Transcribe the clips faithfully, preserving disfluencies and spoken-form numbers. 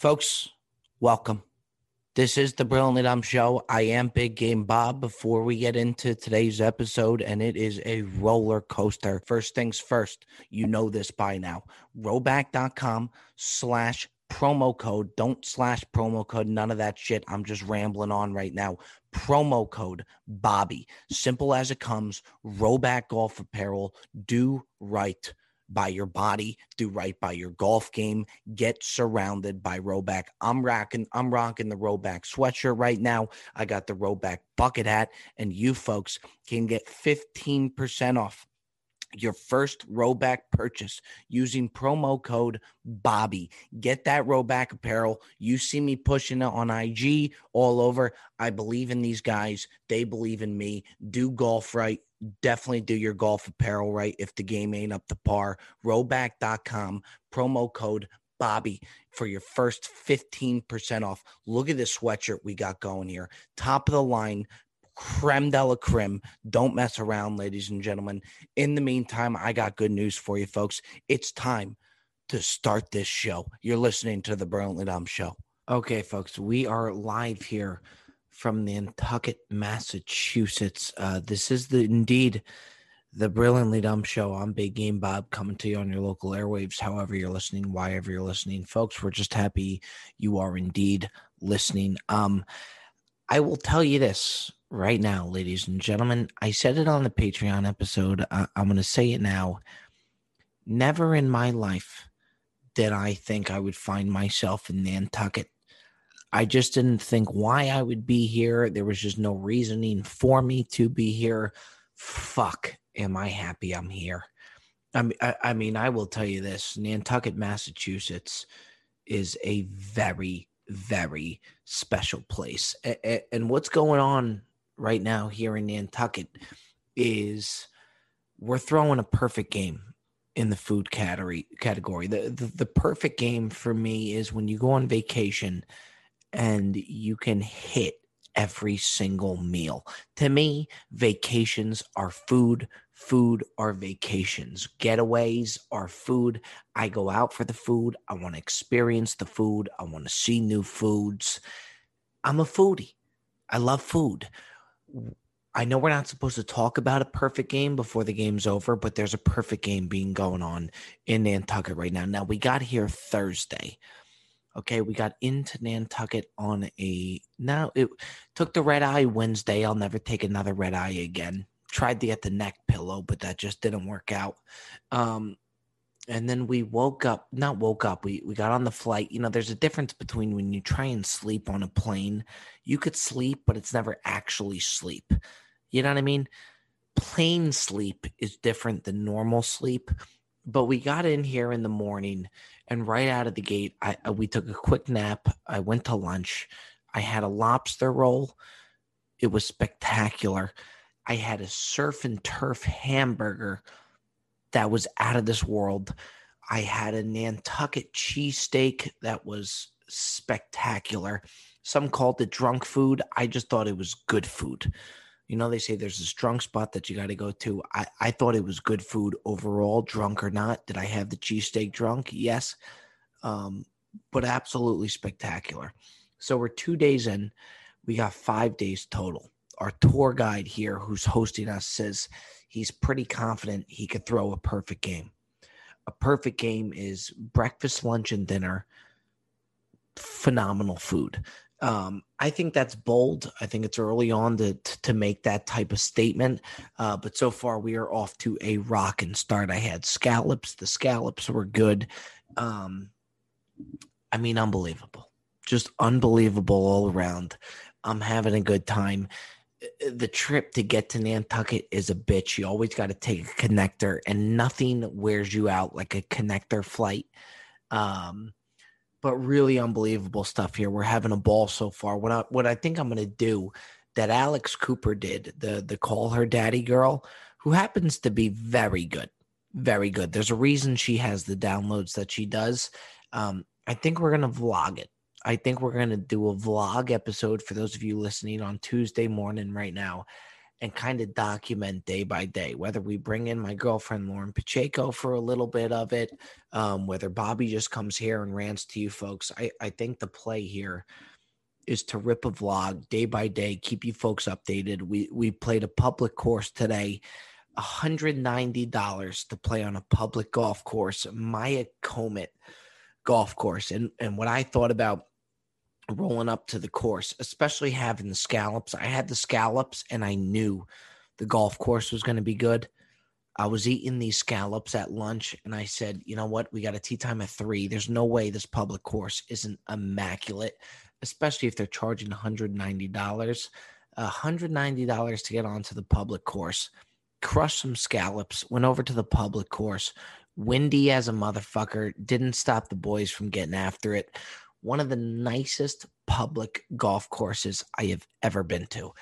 Folks, welcome. This is the Brilliant Dumb Show. I am Big Game Bob. Before we get into today's episode, and it is a roller coaster. First things first, you know this by now. Rhoback.com slash promo code. Don't slash promo code. None of that shit. I'm just rambling on right now. Promo code Bobby. Simple as it comes. Rhoback Golf Apparel. Do right by your body, do right by your golf game, get surrounded by Rhoback. I'm rocking, I'm rocking the Rhoback sweatshirt right now. I got the Rhoback bucket hat, and you folks can get fifteen percent off your first Rhoback purchase using promo code Bobby. Get that Rhoback apparel. You see me pushing it on I G all over. I believe in these guys. They believe in me. Do golf right. Definitely do your golf apparel right if the game ain't up to par. Rhoback dot com, promo code Bobby for your first fifteen percent off. Look at this sweatshirt we got going here. Top of the line, creme de la creme. Don't mess around, ladies and gentlemen. In the meantime, I got good news for you, folks. It's time to start this show. You're listening to the Brilliantly Dumb Show. Okay, folks, we are live here from Nantucket, Massachusetts. Uh, this is the indeed the Brilliantly Dumb Show. I'm Big Game Bob, coming to you on your local airwaves, however you're listening, wherever you're listening. Folks, we're just happy you are indeed listening. Um, I will tell you this right now, ladies and gentlemen. I said it on the Patreon episode. I- I'm going to say it now. Never in my life did I think I would find myself in Nantucket. I just didn't think why I would be here. There was just no reasoning for me to be here. Fuck, am I happy I'm here. I, I, I mean, I will tell you this. Nantucket, Massachusetts is a very, very special place. A- a- and what's going on right now here in Nantucket is we're throwing a perfect game in the food category. category. The, the, the perfect game for me is when you go on vacation – and you can hit every single meal. To me, vacations are food. Food are vacations. Getaways are food. I go out for the food. I want to experience the food. I want to see new foods. I'm a foodie. I love food. I know we're not supposed to talk about a perfect game before the game's over, but there's a perfect game being going on in Nantucket right now. Now, we got here Thursday. Okay, we got into Nantucket on a – now it took the red eye Wednesday. I'll never take another red eye again. Tried to get the neck pillow, but that just didn't work out. Um, and then we woke up – not woke up. We, we got on the flight. You know, there's a difference between when you try and sleep on a plane. You could sleep, but it's never actually sleep. You know what I mean? Plane sleep is different than normal sleep. But we got in here in the morning, and right out of the gate, I, we took a quick nap. I went to lunch. I had a lobster roll. It was spectacular. I had a surf and turf hamburger that was out of this world. I had a Nantucket cheesesteak that was spectacular. Some called it drunk food. I just thought it was good food. You know, they say there's this drunk spot that you got to go to. I, I thought it was good food overall, drunk or not. Did I have the cheesesteak drunk? Yes, um, but absolutely spectacular. So we're two days in. We got five days total. Our tour guide here who's hosting us says he's pretty confident he could throw a perfect game. A perfect game is breakfast, lunch, and dinner. Phenomenal food. Um, I think that's bold. I think it's early on to to make that type of statement. Uh, but so far, we are off to a rockin' start. I had scallops. The scallops were good. Um, I mean, unbelievable. Just unbelievable all around. I'm having a good time. The trip to get to Nantucket is a bitch. You always got to take a connector, and nothing wears you out like a connector flight. Um But really unbelievable stuff here. We're having a ball so far. What I, what I think I'm going to do that Alex Cooper did, the the Call Her Daddy girl, who happens to be very good, very good. There's a reason she has the downloads that she does. Um, I think we're going to vlog it. I think we're going to do a vlog episode for those of you listening on Tuesday morning right now. and kind of document day by day, whether we bring in my girlfriend, Lauren Pacheco, for a little bit of it, um, whether Bobby just comes here and rants to you folks. I, I think the play here is to rip a vlog day by day, keep you folks updated. We, we played a public course today, one hundred ninety dollars to play on a public golf course, Myakka Golf Course. And, and what I thought about rolling up to the course, especially having the scallops. I had the scallops and I knew the golf course was going to be good. I was eating these scallops at lunch and I said, you know what? We got a tee time at three. There's no way this public course isn't immaculate, especially if they're charging one hundred ninety dollars. one hundred ninety dollars to get onto the public course. Crushed some scallops, went over to the public course. Windy as a motherfucker, didn't stop the boys from getting after it. One of the nicest public golf courses I have ever been to.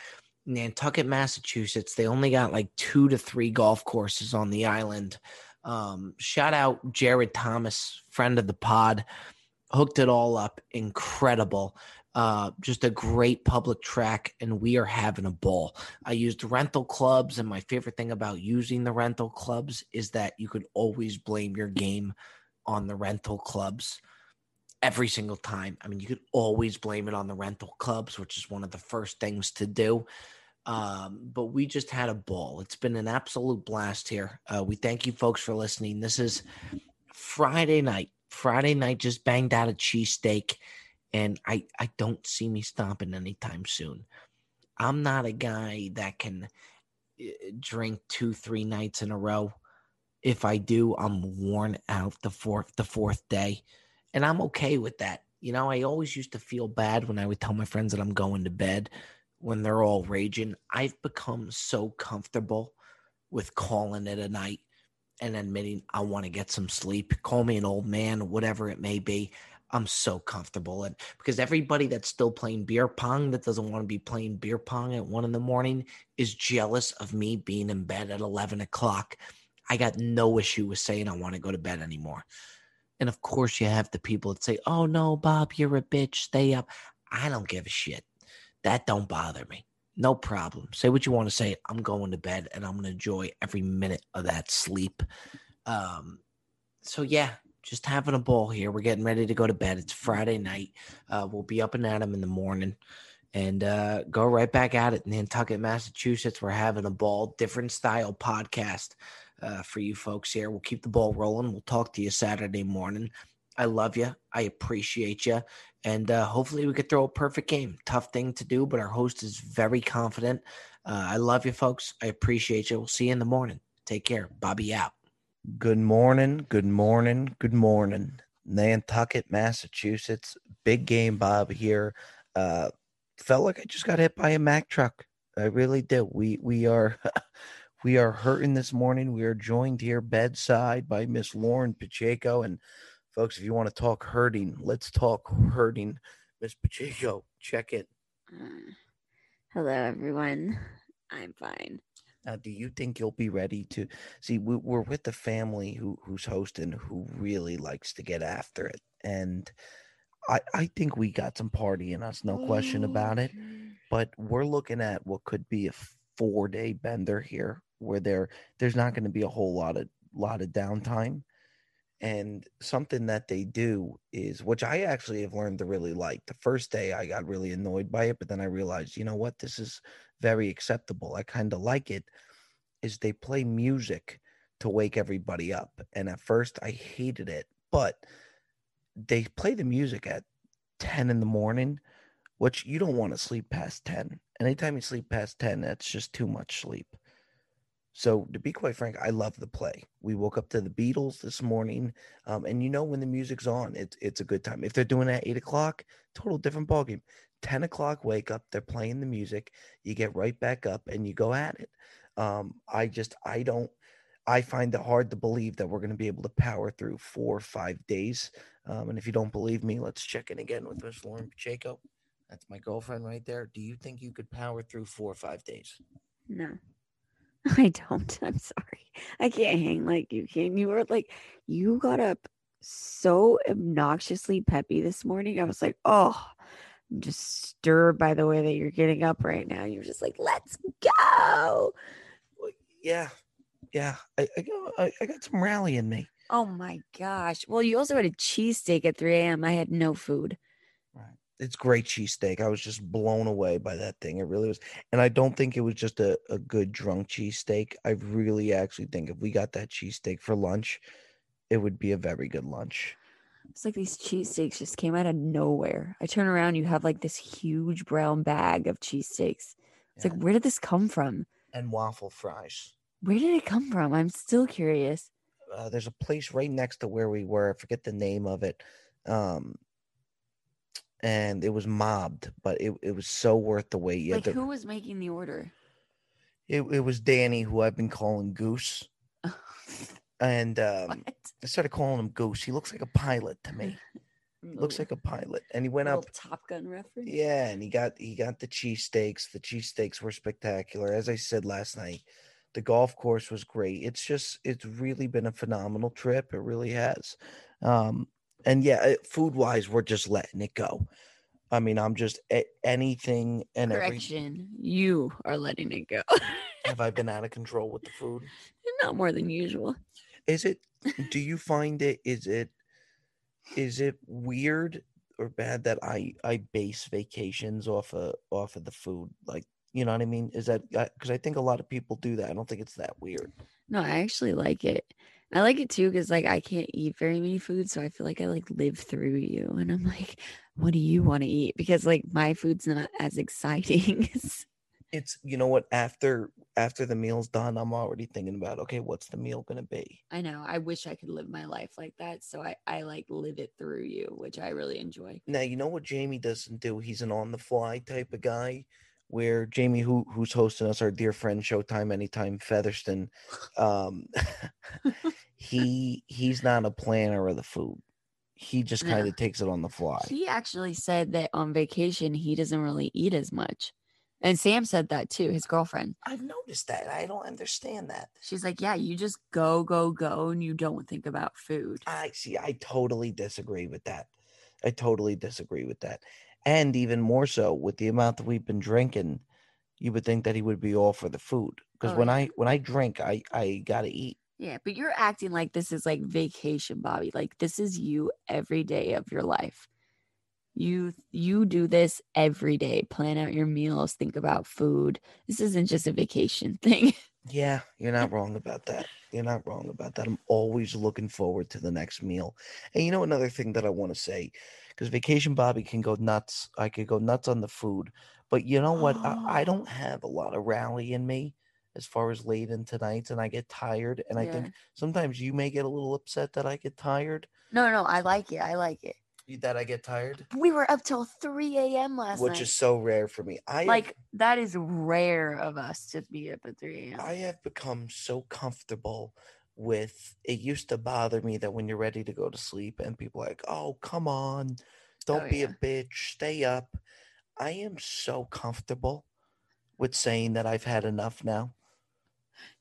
Nantucket, Massachusetts, they only got like two to three golf courses on the island. Um, shout out Jared Thomas, friend of the pod, hooked it all up. Incredible. Uh, just a great public track, and we are having a ball. I used rental clubs, and my favorite thing about using the rental clubs is that you could always blame your game on the rental clubs. Every single time. I mean, you could always blame it on the rental clubs, which is one of the first things to do. Um, but we just had a ball. It's been an absolute blast here. Uh, we thank you folks for listening. This is Friday night. Friday night just banged out a cheesesteak, and I, I don't see me stopping anytime soon. I'm not a guy that can drink two, three nights in a row. If I do, I'm worn out the fourth, the fourth day. And I'm okay with that. You know, I always used to feel bad when I would tell my friends that I'm going to bed when they're all raging. I've become so comfortable with calling it a night and admitting I want to get some sleep. Call me an old man, whatever it may be. I'm so comfortable. And because everybody that's still playing beer pong that doesn't want to be playing beer pong at one in the morning is jealous of me being in bed at eleven o'clock. I got no issue with saying I want to go to bed anymore. And of course, you have the people that say, oh, no, Bob, you're a bitch. Stay up. I don't give a shit. That don't bother me. No problem. Say what you want to say. I'm going to bed and I'm going to enjoy every minute of that sleep. Um, so, yeah, just having a ball here. We're getting ready to go to bed. It's Friday night. Uh, we'll be up and at 'em in the morning and uh, go right back at it. Nantucket, Massachusetts, we're having a ball. Different style podcast. Uh, for you folks here. We'll keep the ball rolling. We'll talk to you Saturday morning. I love you. I appreciate you. And uh, hopefully we could throw a perfect game. Tough thing to do, but our host is very confident. Uh, I love you, folks. I appreciate you. We'll see you in the morning. Take care. Bobby out. Good morning. Good morning. Good morning. Nantucket, Massachusetts. Big Game Bob here. Uh, felt like I just got hit by a Mack truck. I really did. We, we are... We are hurting this morning. We are joined here bedside by Miss Lauren Pacheco. And, folks, if you want to talk hurting, let's talk hurting. Miss Pacheco, check it. Uh, hello, everyone. I'm fine. Now, do you think you'll be ready to – see, we, we're with the family who, who's hosting who really likes to get after it. And I, I think we got some party in us, no question about it. But we're looking at what could be a four-day bender here. Where there, there's not going to be a whole lot of lot of downtime, and something that they do is, which I actually have learned to really like. The first day I got really annoyed by it, but then I realized, you know what, this is very acceptable. I kind of like it. Is they play music to wake everybody up, and at first I hated it, but they play the music at ten in the morning, which you don't want to sleep past ten. Anytime you sleep past ten, that's just too much sleep. So to be quite frank, I love the play. We woke up to the Beatles this morning, um, and you know when the music's on, it's it's a good time. If they're doing it at eight o'clock, total different ballgame. Ten o'clock wake up, they're playing the music. You get right back up and you go at it. Um, I just I don't I find it hard to believe that we're going to be able to power through four or five days. Um, and if you don't believe me, let's check in again with Miss Lauren Pacheco. That's my girlfriend right there. Do you think you could power through four or five days? No. I don't. I'm sorry. I can't hang like you can. You were like, you got up so obnoxiously peppy this morning. I was like, oh, I'm just stirred by the way that you're getting up right now. You're just like, let's go. Yeah. Yeah. I, I, got, I, I got some rally in me. Oh my gosh. Well, you also had a cheesesteak at three a.m. I had no food. Right. It's great cheesesteak. I was just blown away by that thing. It really was. And I don't think it was just a, a good drunk cheesesteak. I really actually think if we got that cheesesteak for lunch, it would be a very good lunch. It's like these cheesesteaks just came out of nowhere. I turn around, you have like this huge brown bag of cheesesteaks. It's yeah. like, where did this come from? And waffle fries. Where did it come from? I'm still curious. Uh, there's a place right next to where we were. I forget the name of it. Um, and it was mobbed, but it, it was so worth the wait. You like, to, who was making the order? It it was Danny, who I've been calling Goose. And um, I started calling him Goose. He looks like a pilot to me. Looks like a pilot. And he went up. Top Gun reference. Yeah, and he got he got the cheesesteaks. The cheesesteaks were spectacular. As I said last night, the golf course was great. It's just, it's really been a phenomenal trip. It really has. Um, and yeah, food-wise, we're just letting it go. I mean, I'm just anything and Correction. everything. You are letting it go. Have I been out of control with the food? Not more than usual. Is it, do you find it, is it, is it weird or bad that I, I base vacations off of, off of the food? Like, you know what I mean? Is that, because I think a lot of people do that. I don't think it's that weird. No, I actually like it. I like it too, because like, I can't eat very many foods. So I feel like I like live through you and I'm like, what do you want to eat? Because like my food's not as exciting. It's, you know what, after after the meal's done, I'm already thinking about, okay, what's the meal going to be? I know. I wish I could live my life like that. So I, I like live it through you, which I really enjoy. Now, you know what Jamie doesn't do? He's an on-the-fly type of guy where Jamie, who who's hosting us, our dear friend, Showtime Anytime Featherston, um, he he's not a planner of the food. He just kind of no. takes it on the fly. He actually said that on vacation, he doesn't really eat as much. And Sam said that too, his girlfriend. I've noticed that. I don't understand that. She's like, yeah, you just go, go, go, and you don't think about food. I see. I totally disagree with that. I totally disagree with that. And even more so with the amount that we've been drinking, you would think that he would be all for the food. Because oh, when yeah. I when I drink, I, I got to eat. Yeah, but you're acting like this is like vacation, Bobby. Like this is you every day of your life. You you do this every day. Plan out your meals. Think about food. This isn't just a vacation thing. Yeah, you're not wrong about that. You're not wrong about that. I'm always looking forward to the next meal. And you know another thing that I want to say, because Vacation Bobby can go nuts. I could go nuts on the food. But you know what? Oh. I, I don't have a lot of rally in me as far as late into nights. And I get tired. And yeah. I think sometimes you may get a little upset that I get tired. No, no, I like it. I like it. That I get tired. We were up till three a.m. last night, which is so rare for me. I like have, that is rare of us to be up at three a.m. I have become so comfortable with it. Used to bother me that when you're ready to go to sleep and people are like, oh, come on, don't oh, be yeah. a bitch, stay up. I am so comfortable with saying that I've had enough now.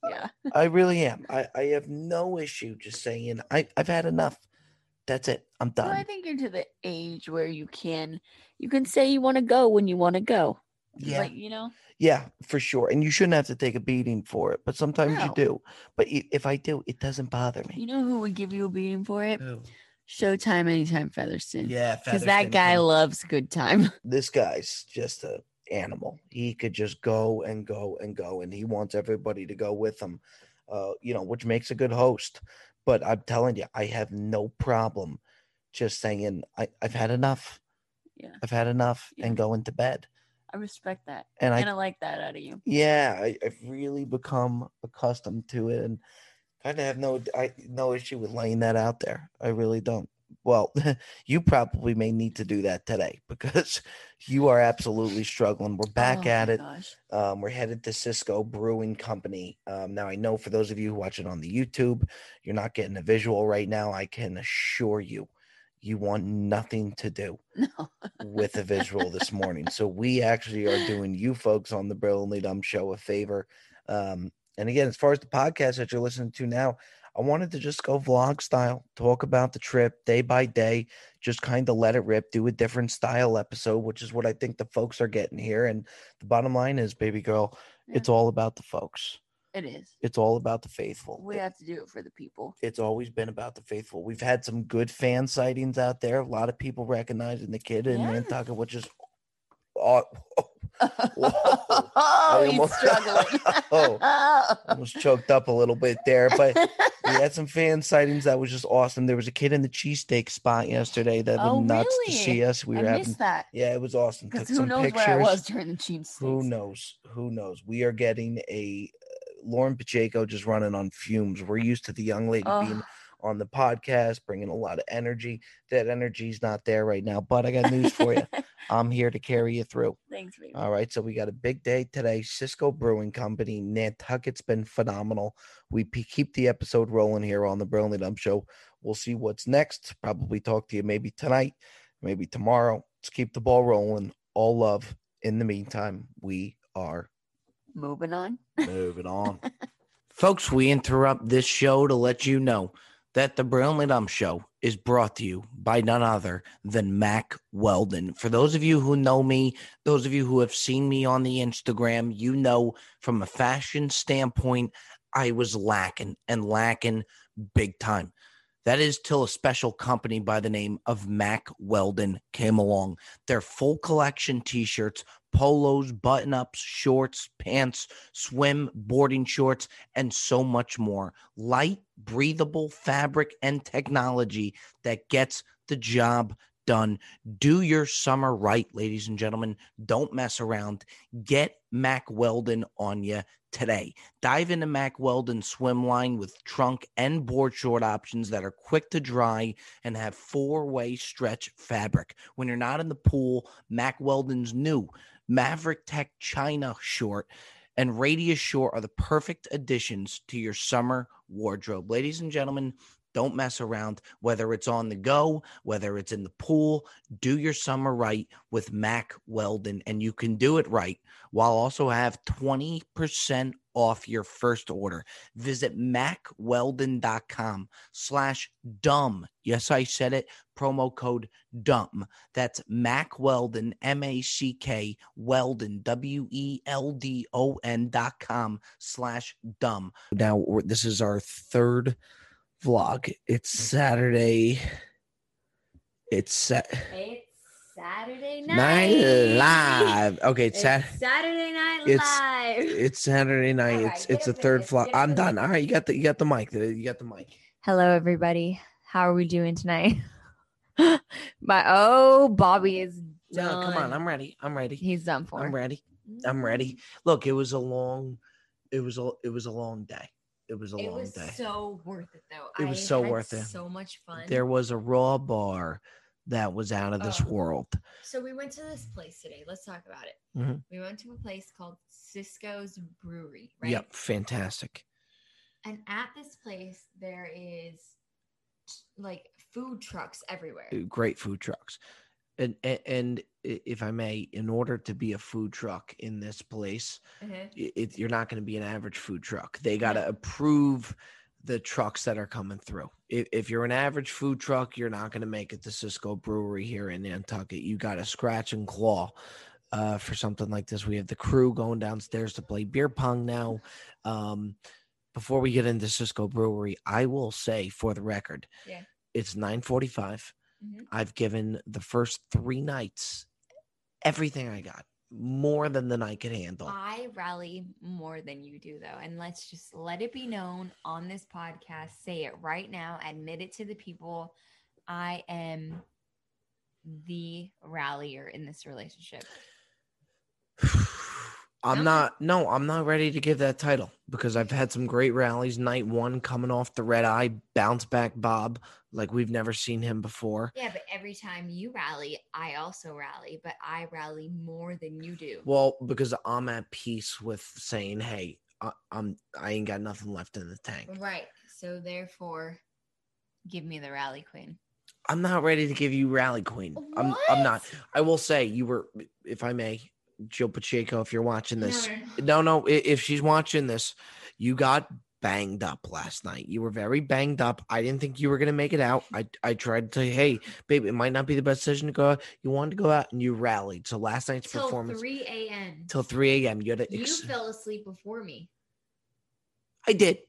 Yeah. I really am. I, I have no issue just saying I, I've had enough. That's it. I'm done. Well, I think you're to the age where you can, you can say you want to go when you want to go. Yeah. Like, you know? Yeah, for sure. And you shouldn't have to take a beating for it, but sometimes no. you do. But if I do, it doesn't bother me. You know who would give you a beating for it? Who? Showtime Anytime Featherston. Yeah, because that guy can. Loves good time. This guy's just an animal. He could just go and go and go, and he wants everybody to go with him, uh, you know, which makes a good host. But I'm telling you, I have no problem just saying I, I've had enough. Yeah. I've had enough yeah. and going to bed. I respect that. And I kind of like that out of you. Yeah. I, I've really become accustomed to it and kind of have no I, no issue with laying that out there. I really don't. Well, you probably may need to do that today because you are absolutely struggling. We're back oh at it. Um, we're headed to Cisco Brewing Company. Um, now, I know for those of you who watch it on the YouTube, you're not getting a visual right now. I can assure you, you want nothing to do no. with a visual this morning. So we actually are doing you folks on the Brilliantly Dumb Show a favor. Um, and again, as far as the podcast that you're listening to now, I wanted to just go vlog style, talk about the trip day by day, just kind of let it rip, do a different style episode, which is what I think the folks are getting here. And the bottom line is, baby girl, yeah. It's all about the folks. It is. It's all about the faithful. We have to do it for the people. It's always been about the faithful. We've had some good fan sightings out there. A lot of people recognizing the kid in yeah. Nantucket, which is oh, oh. Whoa. Oh, he's almost, struggling. Oh, almost choked up a little bit there, but we had some fan sightings that was just awesome. There was a kid in the cheesesteak spot yesterday that oh, was nuts really? to see us. We I were having that. Yeah, it was awesome. Took who some knows pictures. Where I was during the cheesesteaks? Who knows? Who knows? We are getting a uh, Lauren Pacheco just running on fumes. We're used to the young lady oh. being on the podcast, bringing a lot of energy. That energy's not there right now, but I got news for you. I'm here to carry you through. Thanks, baby. All right, so we got a big day today. Cisco Brewing Company, Nantucket's been phenomenal. We p- keep the episode rolling here on the Brilliant Dump Show. We'll see what's next. Probably talk to you maybe tonight, maybe tomorrow. Let's keep the ball rolling. All love. In the meantime, we are moving on. Moving on. Folks, we interrupt this show to let you know that the Brilliant Dump Show is brought to you by none other than Mack Weldon. For those of you who know me, those of you who have seen me on the Instagram, you know from a fashion standpoint, I was lacking and lacking big time. That is till a special company by the name of Mack Weldon came along. Their full collection t-shirts, polos, button-ups, shorts, pants, swim, boarding shorts, and so much more. Light, breathable fabric and technology that gets the job done. Do your summer right, ladies and gentlemen. Don't mess around. Get Mack Weldon on you today. Dive into Mack Weldon swim line with trunk and board short options that are quick to dry and have four-way stretch fabric. When you're not in the pool, Mack Weldon's new Maverick Tech China short and Radius short are the perfect additions to your summer wardrobe. Ladies and gentlemen, don't mess around. Whether it's on the go, whether it's in the pool, do your summer right with Mack Weldon, and you can do it right while also have twenty percent off your first order. Visit mack weldon dot com slash dumb. Yes, I said it. Promo code dumb. That's Mack Weldon, M A C K, Weldon, W E L D O N dot com slash dumb. Now, this is our third vlog. It's Saturday. It's sa- It's Saturday night. night live. Okay, it's, it's sat- Saturday night it's, live. It's Saturday night. Right, it's it's the third vlog. I'm done. All right, you got the you got the mic. You got the mic. Hello, everybody. How are we doing tonight? My oh, Bobby is done. No, come on. I'm ready. I'm ready. He's done for. I'm ready. I'm ready. Look, it was a long. It was a. It was a long day. It was a it long was day. It was so worth it, though. It was I so had worth it. So much fun. There was a raw bar that was out of oh. this world. So we went to this place today. Let's talk about it. Mm-hmm. We went to a place called Cisco's Brewery, right? Yep, fantastic. And at this place, there is like food trucks everywhere. Great food trucks. And, and and if I may, in order to be a food truck in this place, mm-hmm. it, you're not going to be an average food truck. They got to yeah. approve the trucks that are coming through. If, if you're an average food truck, you're not going to make it to Cisco Brewery here in Nantucket. You got to scratch and claw uh, for something like this. We have the crew going downstairs to play beer pong now. Um, before we get into Cisco Brewery, I will say for the record, yeah. it's nine forty-five. Mm-hmm. I've given the first three nights everything I got, more than the night could handle. I rally more than you do, though. And let's just let it be known on this podcast. Say it right now. Admit it to the people. I am the rallier in this relationship. I'm not, no, I'm not ready to give that title because I've had some great rallies. Night one coming off the red eye, bounce back Bob, like we've never seen him before. Yeah, but every time you rally, I also rally, but I rally more than you do. Well, because I'm at peace with saying, hey, I, I'm, I ain't got nothing left in the tank. Right. So therefore, give me the rally queen. I'm not ready to give you rally queen. What? I'm, I'm not. I will say you were, if I may, Joe Pacheco, if you're watching this, no, no, no, if she's watching this, you got banged up last night. You were very banged up. I didn't think you were going to make it out. I, I tried to tell you, hey, babe, it might not be the best decision to go out. You wanted to go out and you rallied. So last night's till performance. three a.m. Till three a.m. You had to ex- You fell asleep before me. I did.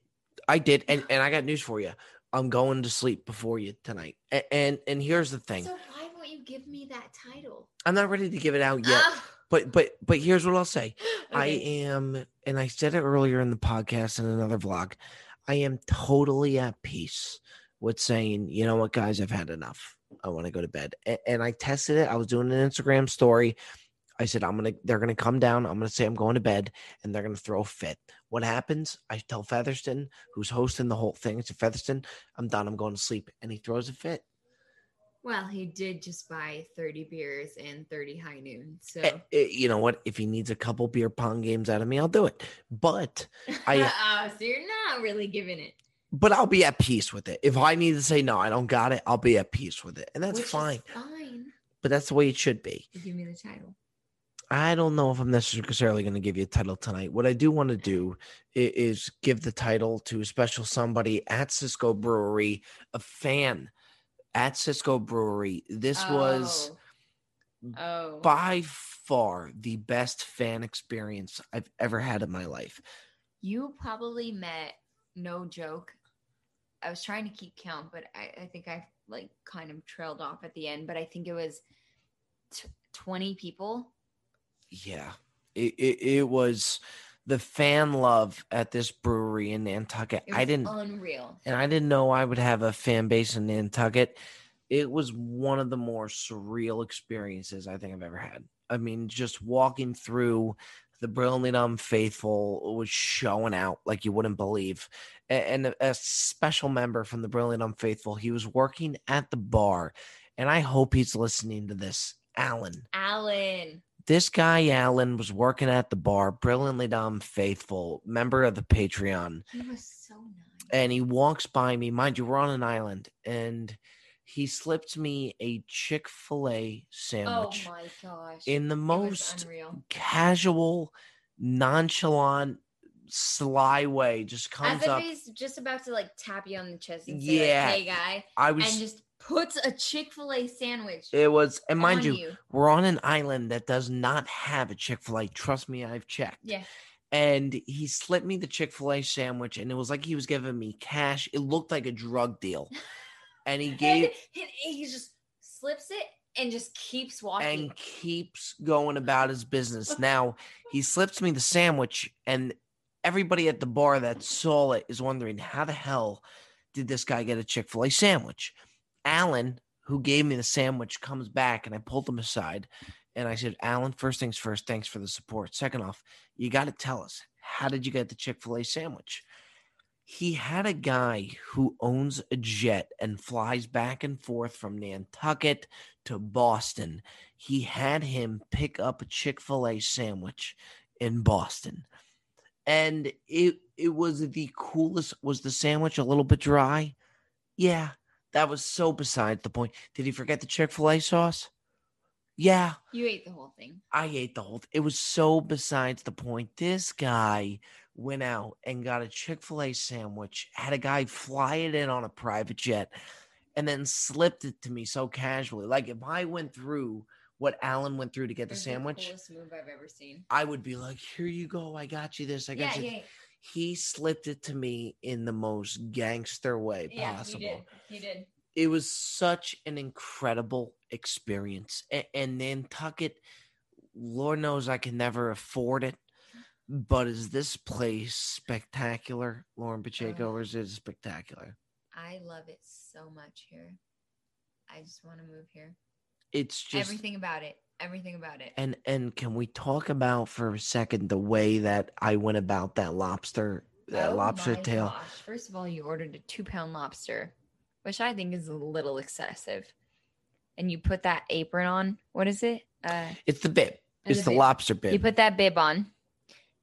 I did. And, and I got news for you. I'm going to sleep before you tonight. And, and, and here's the thing. So why won't you give me that title? I'm not ready to give it out yet. Ah. But but but here's what I'll say. Okay. I am, and I said it earlier in the podcast in another vlog, I am totally at peace with saying, you know what, guys, I've had enough. I want to go to bed. And, and I tested it. I was doing an Instagram story. I said, I'm going to, they're going to come down. I'm going to say I'm going to bed and they're going to throw a fit. What happens? I tell Featherston, who's hosting the whole thing. It's a Featherston. I'm done. I'm going to sleep. And he throws a fit. Well, he did just buy thirty beers and thirty high noon. So it, it, you know what? If he needs a couple beer pong games out of me, I'll do it. But I, oh, so you're not really giving it. But I'll be at peace with it. If I need to say no, I don't got it. I'll be at peace with it, and that's Which fine. Is fine. But that's the way it should be. You give me the title. I don't know if I'm necessarily going to give you a title tonight. What I do want to do is give the title to a special somebody at Cisco Brewery, a fan. At Cisco Brewery, this oh. was oh. by far the best fan experience I've ever had in my life. You probably met, no joke, I was trying to keep count, but I, I think I like kind of trailed off at the end, but I think it was t- twenty people. Yeah, it, it, it was... The fan love at this brewery in Nantucket. It was I didn't unreal. And I didn't know I would have a fan base in Nantucket. It was one of the more surreal experiences I think I've ever had. I mean, just walking through the Brilliant Unfaithful was showing out like you wouldn't believe. And a, a special member from the Brilliant Unfaithful, he was working at the bar. And I hope he's listening to this. Alan. Alan. This guy, Alan, was working at the bar, brilliantly dumb, faithful, member of the Patreon. He was so nice. And he walks by me. Mind you, we're on an island. And he slipped me a Chick-fil-A sandwich. Oh, my gosh. In the most casual, nonchalant, sly way. Just comes up. As if he's just about to, like, tap you on the chest and say, yeah, like, hey, guy. I was... And just... puts a Chick-fil-A sandwich. It was, and mind you, you, we're on an island that does not have a Chick-fil-A. Trust me, I've checked. Yeah. And he slipped me the Chick-fil-A sandwich, and it was like he was giving me cash. It looked like a drug deal. And he gave... and, and he just slips it and just keeps walking. And keeps going about his business. Now, he slips me the sandwich, and everybody at the bar that saw it is wondering, how the hell did this guy get a Chick-fil-A sandwich? Alan, who gave me the sandwich, comes back, and I pulled him aside, and I said, Alan, first things first, thanks for the support. Second off, you got to tell us, how did you get the Chick-fil-A sandwich? He had a guy who owns a jet and flies back and forth from Nantucket to Boston. He had him pick up a Chick-fil-A sandwich in Boston. And it it was the coolest. Was the sandwich a little bit dry? Yeah. That was so beside the point. Did he forget the Chick-fil-A sauce? Yeah. You ate the whole thing. I ate the whole thing. It was so besides the point. This guy went out and got a Chick-fil-A sandwich, had a guy fly it in on a private jet, and then slipped it to me so casually. Like, if I went through what Alan went through to get There's the sandwich, the coolest move I've ever seen. I would be like, here you go. I got you this. I got yeah, you. Yeah. He slipped it to me in the most gangster way possible. Yeah, he did. He did. It was such an incredible experience. A- and Nantucket, Lord knows I can never afford it, but is this place spectacular, Lauren Pacheco, oh, or is it spectacular? I love it so much here. I just want to move here. It's just... Everything about it. Everything about it. And and can we talk about for a second the way that I went about that lobster, that oh lobster my tail? Gosh. First of all, you ordered a two-pound lobster, which I think is a little excessive. And you put that apron on. What is it? Uh, it's the bib. It's the bib. Lobster bib. You put that bib on.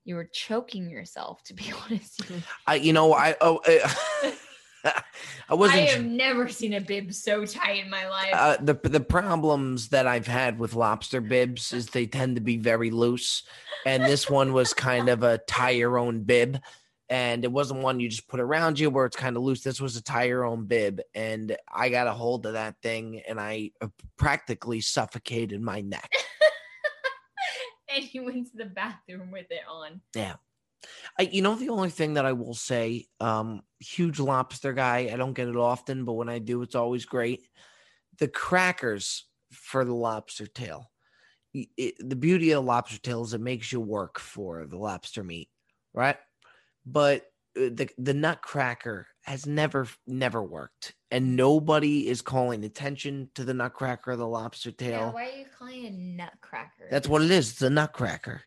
You were choking yourself, to be honest. I, you know, I oh. Uh, I wasn't. I have never seen a bib so tight in my life. Uh, the the problems that I've had with lobster bibs is they tend to be very loose, and this one was kind of a tie your own bib, and it wasn't one you just put around you where it's kind of loose. This was a tie your own bib, and I got a hold of that thing, and I practically suffocated my neck. And you went to the bathroom with it on. Yeah. I, you know, the only thing that I will say, um, huge lobster guy. I don't get it often, but when I do, it's always great. The crackers for the lobster tail. It, it, the beauty of lobster tail is it makes you work for the lobster meat, right? But the the nutcracker has never, never worked. And nobody is calling attention to the nutcracker or the lobster tail. Yeah, why are you calling it a nutcracker? That's what it is. It's a nutcracker.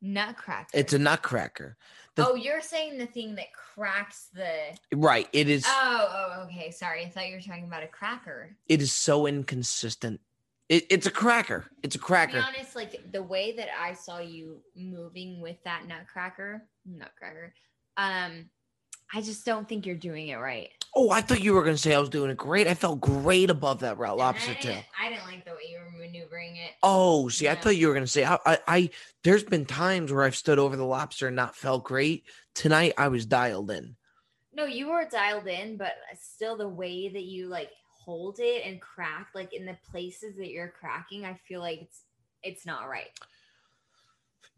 Nutcracker. It's a nutcracker. The, oh, you're saying the thing that cracks the... Right, it is... Oh, oh, okay, sorry. I thought you were talking about a cracker. It is so inconsistent. It, it's a cracker. It's a cracker. To be honest, like, the way that I saw you moving with that nutcracker, nutcracker, um, I just don't think you're doing it right. Oh, I thought you were going to say I was doing it great. I felt great above that route, lobster tail. I didn't like the way you were maneuvering it. Oh, see, I thought you were going to say, I, I, I, there's been times where I've stood over the lobster and not felt great. Tonight, I was dialed in. No, you were dialed in, but still the way that you, like, hold it and crack, like, in the places that you're cracking, I feel like it's it's not right.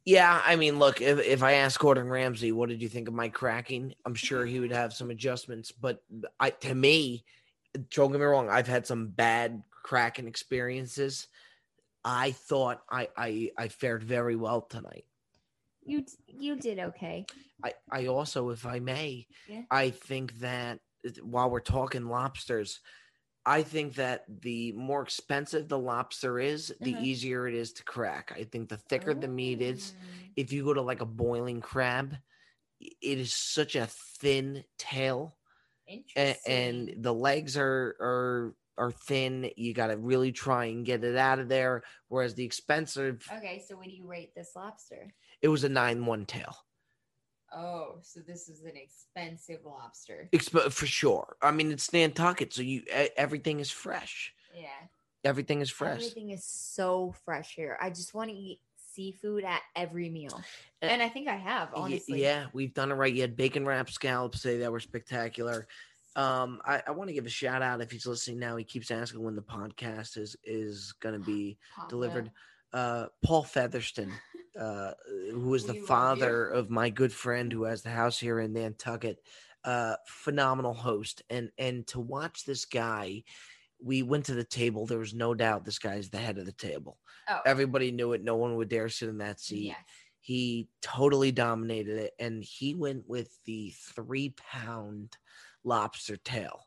Yeah, I mean, look, if, if I asked Gordon Ramsay, what did you think of my cracking? I'm sure he would have some adjustments. But I, to me, don't get me wrong, I've had some bad cracking experiences. I thought I, I, I fared very well tonight. You you did okay. I, I also, if I may, yeah. I think that while we're talking lobsters, I think that the more expensive the lobster is, the mm-hmm. easier it is to crack. I think the thicker Ooh. the meat is, if you go to like a boiling crab, it is such a thin tail. Interesting. A- and the legs are, are, are thin. You got to really try and get it out of there. Whereas the expensive. Okay. So what do you rate this lobster? It was a nine one tail. Oh, so this is an expensive lobster. Exp- for sure. I mean, it's Nantucket, so you everything is fresh. Yeah. Everything is fresh. Everything is so fresh here. I just want to eat seafood at every meal. And, and I think I have, honestly. Yeah, we've done it right. You had bacon wrap scallops today that were spectacular. Um, I, I want to give a shout out if he's listening now. He keeps asking when the podcast is, is going to be Papa. delivered. Uh, Paul Featherston, uh, who is the father of my good friend who has the house here in Nantucket, uh, phenomenal host. And, and to watch this guy, we went to the table. There was no doubt this guy's the head of the table. Oh. Everybody knew it. No one would dare sit in that seat. Yes. He totally dominated it. And he went with the three pound lobster tail.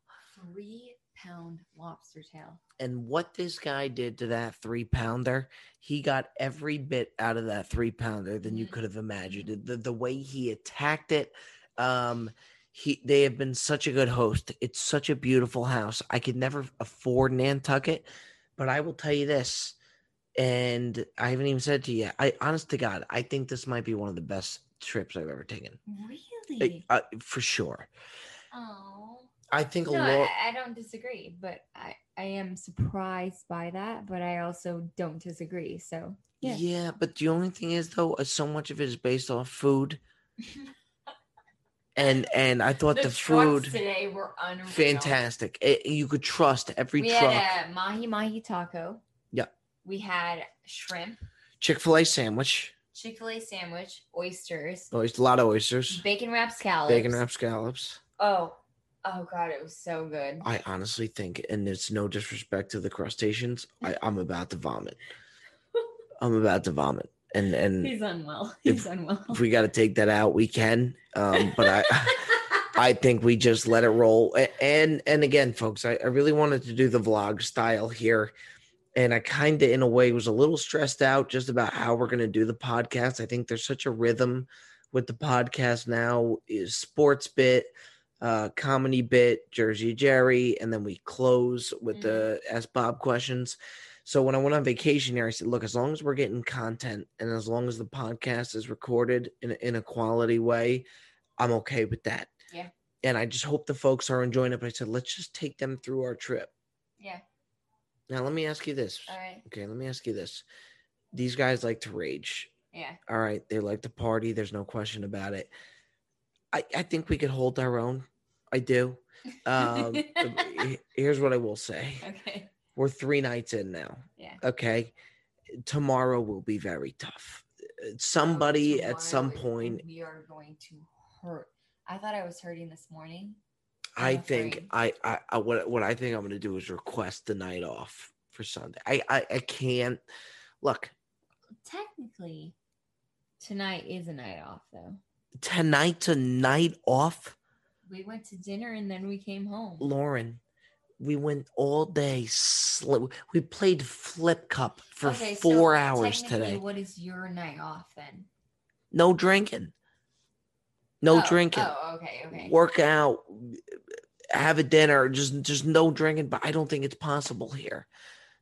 Three pound lobster tail. And what this guy did to that three pounder, he got every bit out of that three pounder than you could have imagined. The, the way he attacked it, um, he they have been such a good host. It's such a beautiful house. I could never afford Nantucket, but I will tell you this, and I haven't even said to you, I honest to God, I think this might be one of the best trips I've ever taken. Really? Uh, for sure. Oh. I think no, a lot. I, I don't disagree, but I, I am surprised by that, but I also don't disagree. So, yeah. Yeah, but the only thing is, though, so much of it is based off food. and and I thought the, the food today were unreal. Fantastic. It, you could trust every we truck. We had a mahi mahi taco. Yeah. We had shrimp, Chick-fil-A sandwich. Chick-fil-A sandwich, oysters. Oh, a lot of oysters. Bacon wrap scallops. Bacon wrap scallops. Oh, Oh, God, it was so good. I honestly think, and it's no disrespect to the crustaceans, I, I'm about to vomit. I'm about to vomit. And and He's unwell. He's if, unwell. If we got to take that out, we can. Um, but I I think we just let it roll. And and again, folks, I, I really wanted to do the vlog style here. And I kind of, in a way, was a little stressed out just about how we're going to do the podcast. I think there's such a rhythm with the podcast now is sports bit. Uh, comedy bit, Jersey Jerry, and then we close with mm-hmm. the Ask Bob questions. So when I went on vacation here, I said, look, as long as we're getting content and as long as the podcast is recorded in, in a quality way, I'm okay with that. Yeah. And I just hope the folks are enjoying it. But I said, let's just take them through our trip. Yeah. Now, let me ask you this. All right. Okay, let me ask you this. These guys like to rage. Yeah. All right. They like to party. There's no question about it. I, I think we could hold our own. I do. Um, here's what I will say. Okay. We're three nights in now. Yeah. Okay. Tomorrow will be very tough. Somebody oh, at some we, point. We are going to hurt. I thought I was hurting this morning. I'm I afraid. think I, I, I what what I think I'm going to do is request the night off for Sunday. I, I, I can't. Look. Technically, tonight is a night off, though. Tonight's a night off? We went to dinner and then we came home. Lauren, we went all day. Sl- we played Flip Cup for okay, four so hours today. What is your night off then? No drinking. No oh, drinking. Oh, okay, okay. Work out, have a dinner, just, just no drinking. But I don't think it's possible here.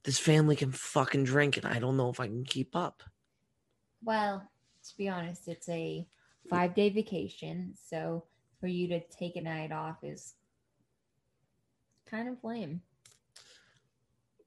This family can fucking drink, and I don't know if I can keep up. Well, to be honest, it's a five-day vacation, so for you to take a night off is kind of lame.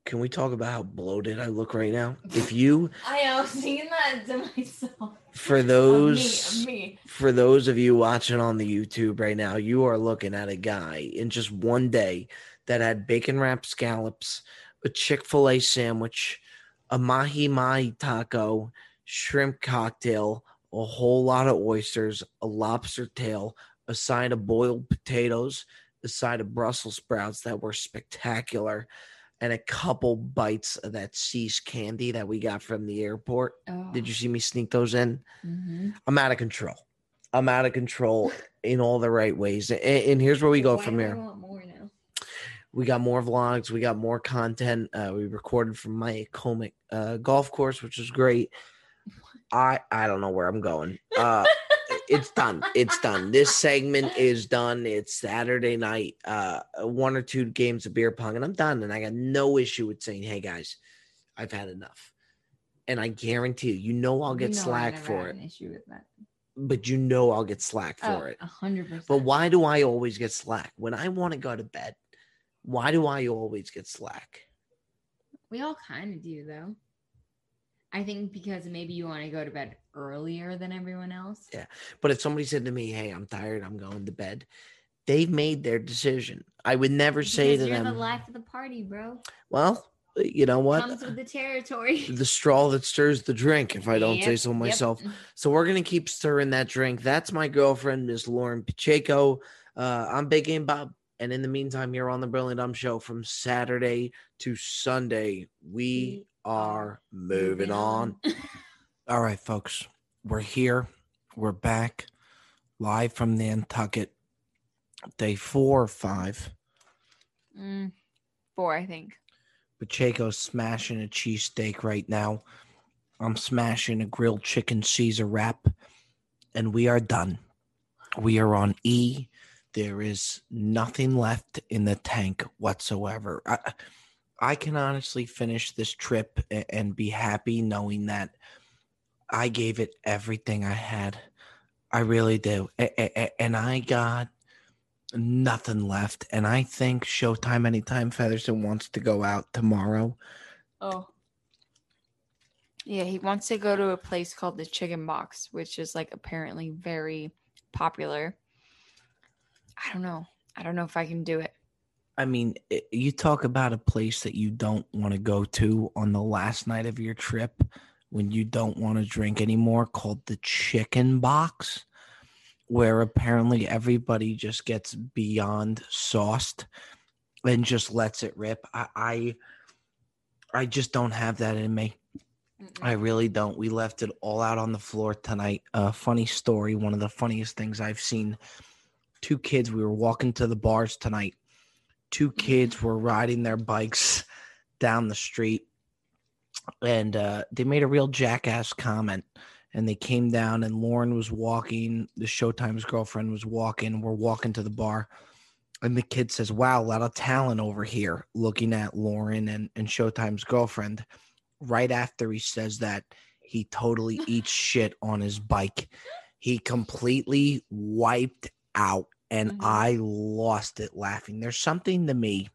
Can we talk about how bloated I look right now? If you... I am seeing that to myself. For those... Oh, me, me. For those of you watching on the YouTube right now, you are looking at a guy in just one day that had bacon-wrapped scallops, a Chick-fil-A sandwich, a mahi-mahi taco, shrimp cocktail, a whole lot of oysters, a lobster tail, a side of boiled potatoes, a side of Brussels sprouts that were spectacular, and a couple bites of that See's candy that we got from the airport. Oh. Did you see me sneak those in? Mm-hmm. I'm out of control. I'm out of control in all the right ways. And, and here's where we go Why from do here. I want more now? We got more vlogs. We got more content. Uh, we recorded from Myakka uh Golf Course, which is great. I, I don't know where I'm going. Uh, it's done. It's done. This segment is done. It's Saturday night. Uh, one or two games of beer pong, and I'm done. And I got no issue with saying, hey, guys, I've had enough. And I guarantee you, you know I'll get you know slack for it. An issue with that. But you know I'll get slack for oh, it. one hundred percent. But why do I always get slack? When I want to go to bed, why do I always get slack? We all kind of do, though. I think because maybe you want to go to bed earlier than everyone else. Yeah. But if somebody said to me, hey, I'm tired, I'm going to bed, they've made their decision. I would never because say to you're them. You're the life of the party, bro. Well, you know what? Comes with the territory. The straw that stirs the drink, if I don't yep. say so myself. Yep. So we're going to keep stirring that drink. That's my girlfriend, Miss Lauren Pacheco. Uh, I'm Big Game Bob. And in the meantime, you're on the Brilliant Dumb Show from Saturday to Sunday. We are moving on. All right, folks. We're here. We're back live from Nantucket. Day four or five? Mm, four, I think. Pacheco's smashing a cheesesteak right now. I'm smashing a grilled chicken Caesar wrap. And we are done. We are on E. There is nothing left in the tank whatsoever. I, I can honestly finish this trip and be happy knowing that I gave it everything I had. I really do. And I got nothing left. And I think Showtime Anytime Featherston wants to go out tomorrow. Oh. Yeah, he wants to go to a place called the Chicken Box, which is like apparently very popular. I don't know. I don't know if I can do it. I mean, you talk about a place that you don't want to go to on the last night of your trip when you don't want to drink anymore called the Chicken Box, where apparently everybody just gets beyond sauced and just lets it rip. I I, I just don't have that in me. Mm-mm. I really don't. We left it all out on the floor tonight. A funny story, one of the funniest things I've seen. Two kids, we were walking to the bars tonight. Two kids were riding their bikes down the street, and uh, they made a real jackass comment, and they came down, and Lauren was walking. The Showtime's girlfriend was walking. We're walking to the bar, and the kid says, wow, a lot of talent over here, looking at Lauren and, and Showtime's girlfriend. Right after he says that, he totally eats shit on his bike. He completely wiped out, and mm-hmm. I lost it laughing. There's something to me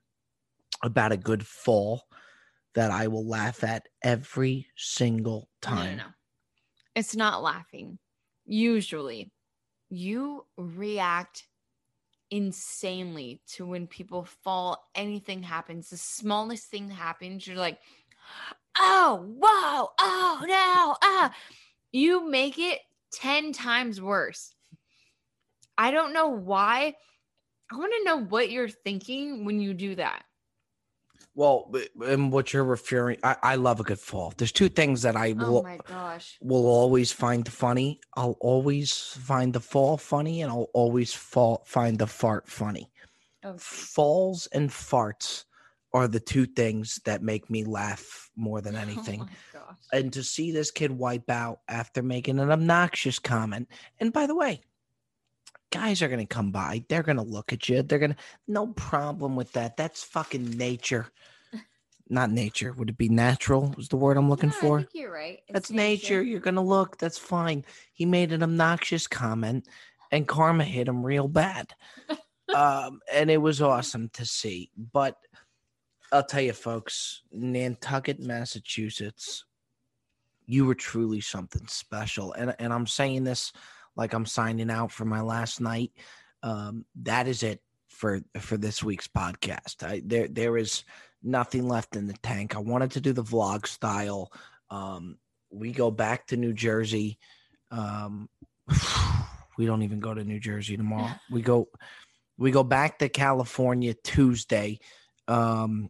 about a good fall that I will laugh at every single time. No, no, no. It's not laughing. Usually you react insanely to when people fall, anything happens, the smallest thing happens, you're like, oh, whoa, oh, no, ah. You make it ten times worse. I don't know why. I want to know what you're thinking when you do that. Well, and what you're referring, I, I love a good fall. There's two things that I will, oh my gosh. will always find funny. I'll always find the fall funny, and I'll always fall, find the fart funny. Okay. Falls and farts are the two things that make me laugh more than anything. Oh my gosh. And to see this kid wipe out after making an obnoxious comment. And by the way, guys are going to come by. They're going to look at you. They're going to, no problem with that. That's fucking nature. Not nature. Would it be natural is the word I'm looking yeah, for? I think you're right. It's That's nature. nature. You're going to look. That's fine. He made an obnoxious comment and karma hit him real bad. um, and it was awesome to see. But I'll tell you, folks, Nantucket, Massachusetts, you were truly something special. And, and I'm saying this like I'm signing out for my last night. Um, that is it for for this week's podcast. I, there there is nothing left in the tank. I wanted to do the vlog style. Um, we go back to New Jersey. Um, we don't even go to New Jersey tomorrow. We go we go back to California Tuesday. Um,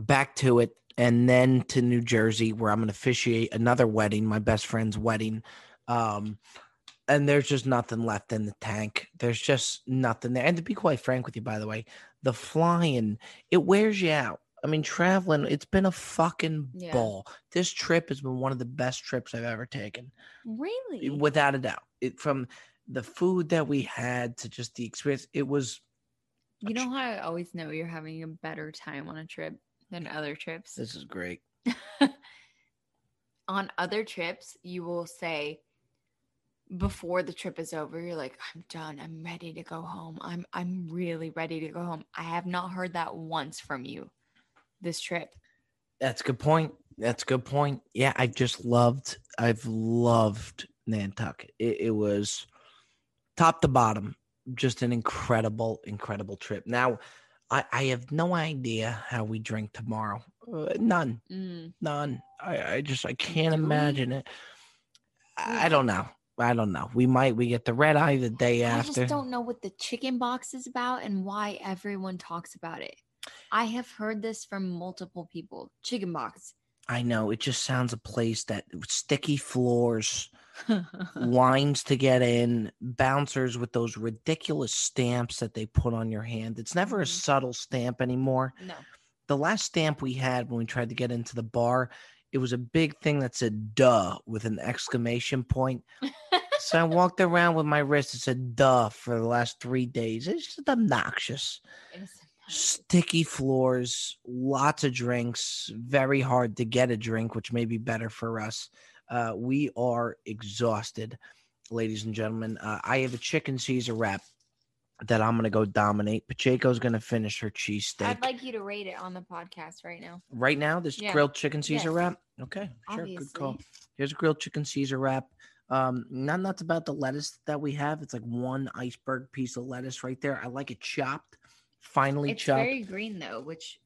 back to it, and then to New Jersey, where I'm going to officiate another wedding, my best friend's wedding. Um, And there's just nothing left in the tank. There's just nothing there. And to be quite frank with you, by the way, the flying, it wears you out. I mean, traveling, it's been a fucking yeah. ball. This trip has been one of the best trips I've ever taken. Really? Without a doubt. It, from the food that we had to just the experience, it was. You know how I always know you're having a better time on a trip than other trips? This is great. On other trips, you will say, before the trip is over, you're like, I'm done. I'm ready to go home. I'm I'm really ready to go home. I have not heard that once from you this trip. That's a good point. That's a good point. Yeah, I just loved, I've loved Nantucket. It, it was top to bottom, just an incredible, incredible trip. Now, I, I have no idea how we drink tomorrow. Uh, none. Mm. None. I, I just, I can't imagine it. I, I don't know. I don't know. We might, we get the red eye the day after. I just don't know what the chicken box is about and why everyone talks about it. I have heard this from multiple people. Chicken box. I know. It just sounds a place that sticky floors, lines to get in, bouncers with those ridiculous stamps that they put on your hand. It's never mm-hmm. a subtle stamp anymore. No. The last stamp we had when we tried to get into the bar, it was a big thing that said duh with an exclamation point. So I walked around with my wrist. It said duh for the last three days. It's just obnoxious. It is obnoxious. Sticky floors, lots of drinks, very hard to get a drink, which may be better for us. Uh, we are exhausted, ladies and gentlemen. Uh, I have a chicken Caesar wrap that I'm going to go dominate. Pacheco's going to finish her cheesesteak. I'd like you to rate it on the podcast right now. Right now? This yeah. grilled chicken Caesar yes. wrap? Okay, sure. Obviously. Good call. Here's a grilled chicken Caesar wrap. Um, not nuts about the lettuce that we have. It's like one iceberg piece of lettuce right there. I like it chopped, finely it's chopped. It's very green, though, which...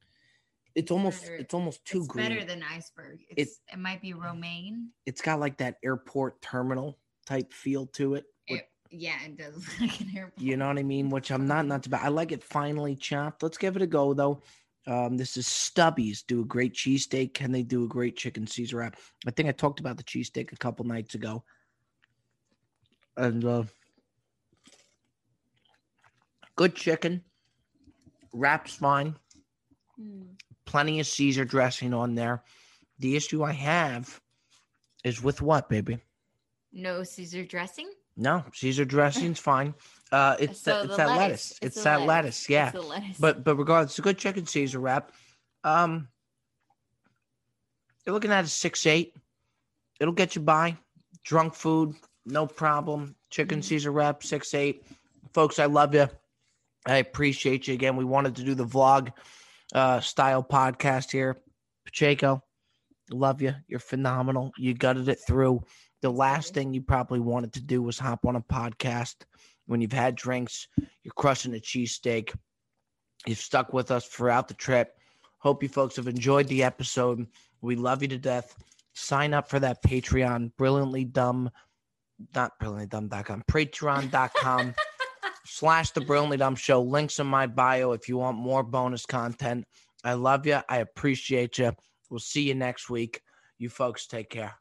It's almost better. It's almost too it's green. It's better than iceberg. It's, it, it might be romaine. It's got like that airport terminal type feel to it. With, it Yeah, it does look like an airport. You know what I mean? Which I'm not nuts about. I like it finely chopped. Let's give it a go, though. Um, this is Stubby's. Do a great cheesesteak. Can they do a great chicken Caesar wrap? I think I talked about the cheesesteak a couple nights ago. And uh, good chicken. Wrap's fine. Mm. Plenty of Caesar dressing on there. The issue I have is with what, baby? No Caesar dressing? No, Caesar dressing's fine. Uh, it's so the, it's that lettuce. lettuce. It's, it's that lettuce. lettuce. Yeah, it's lettuce. but but regardless, it's a good chicken Caesar wrap. Um, you're looking at a six eight. It'll get you by. Drunk food, no problem. Chicken mm-hmm. Caesar wrap, six eight. Folks, I love you. I appreciate you again. We wanted to do the vlog uh, style podcast here. Pacheco, love you. You're phenomenal. You gutted it through. The last thing you probably wanted to do was hop on a podcast when you've had drinks. You're crushing a cheesesteak. You've stuck with us throughout the trip. Hope you folks have enjoyed the episode. We love you to death. Sign up for that Patreon, brilliantly dumb, not brilliantly dumb dot com, patreon dot com slash the Brilliantly Dumb Show. Links in my bio if you want more bonus content. I love you. I appreciate you. We'll see you next week. You folks take care.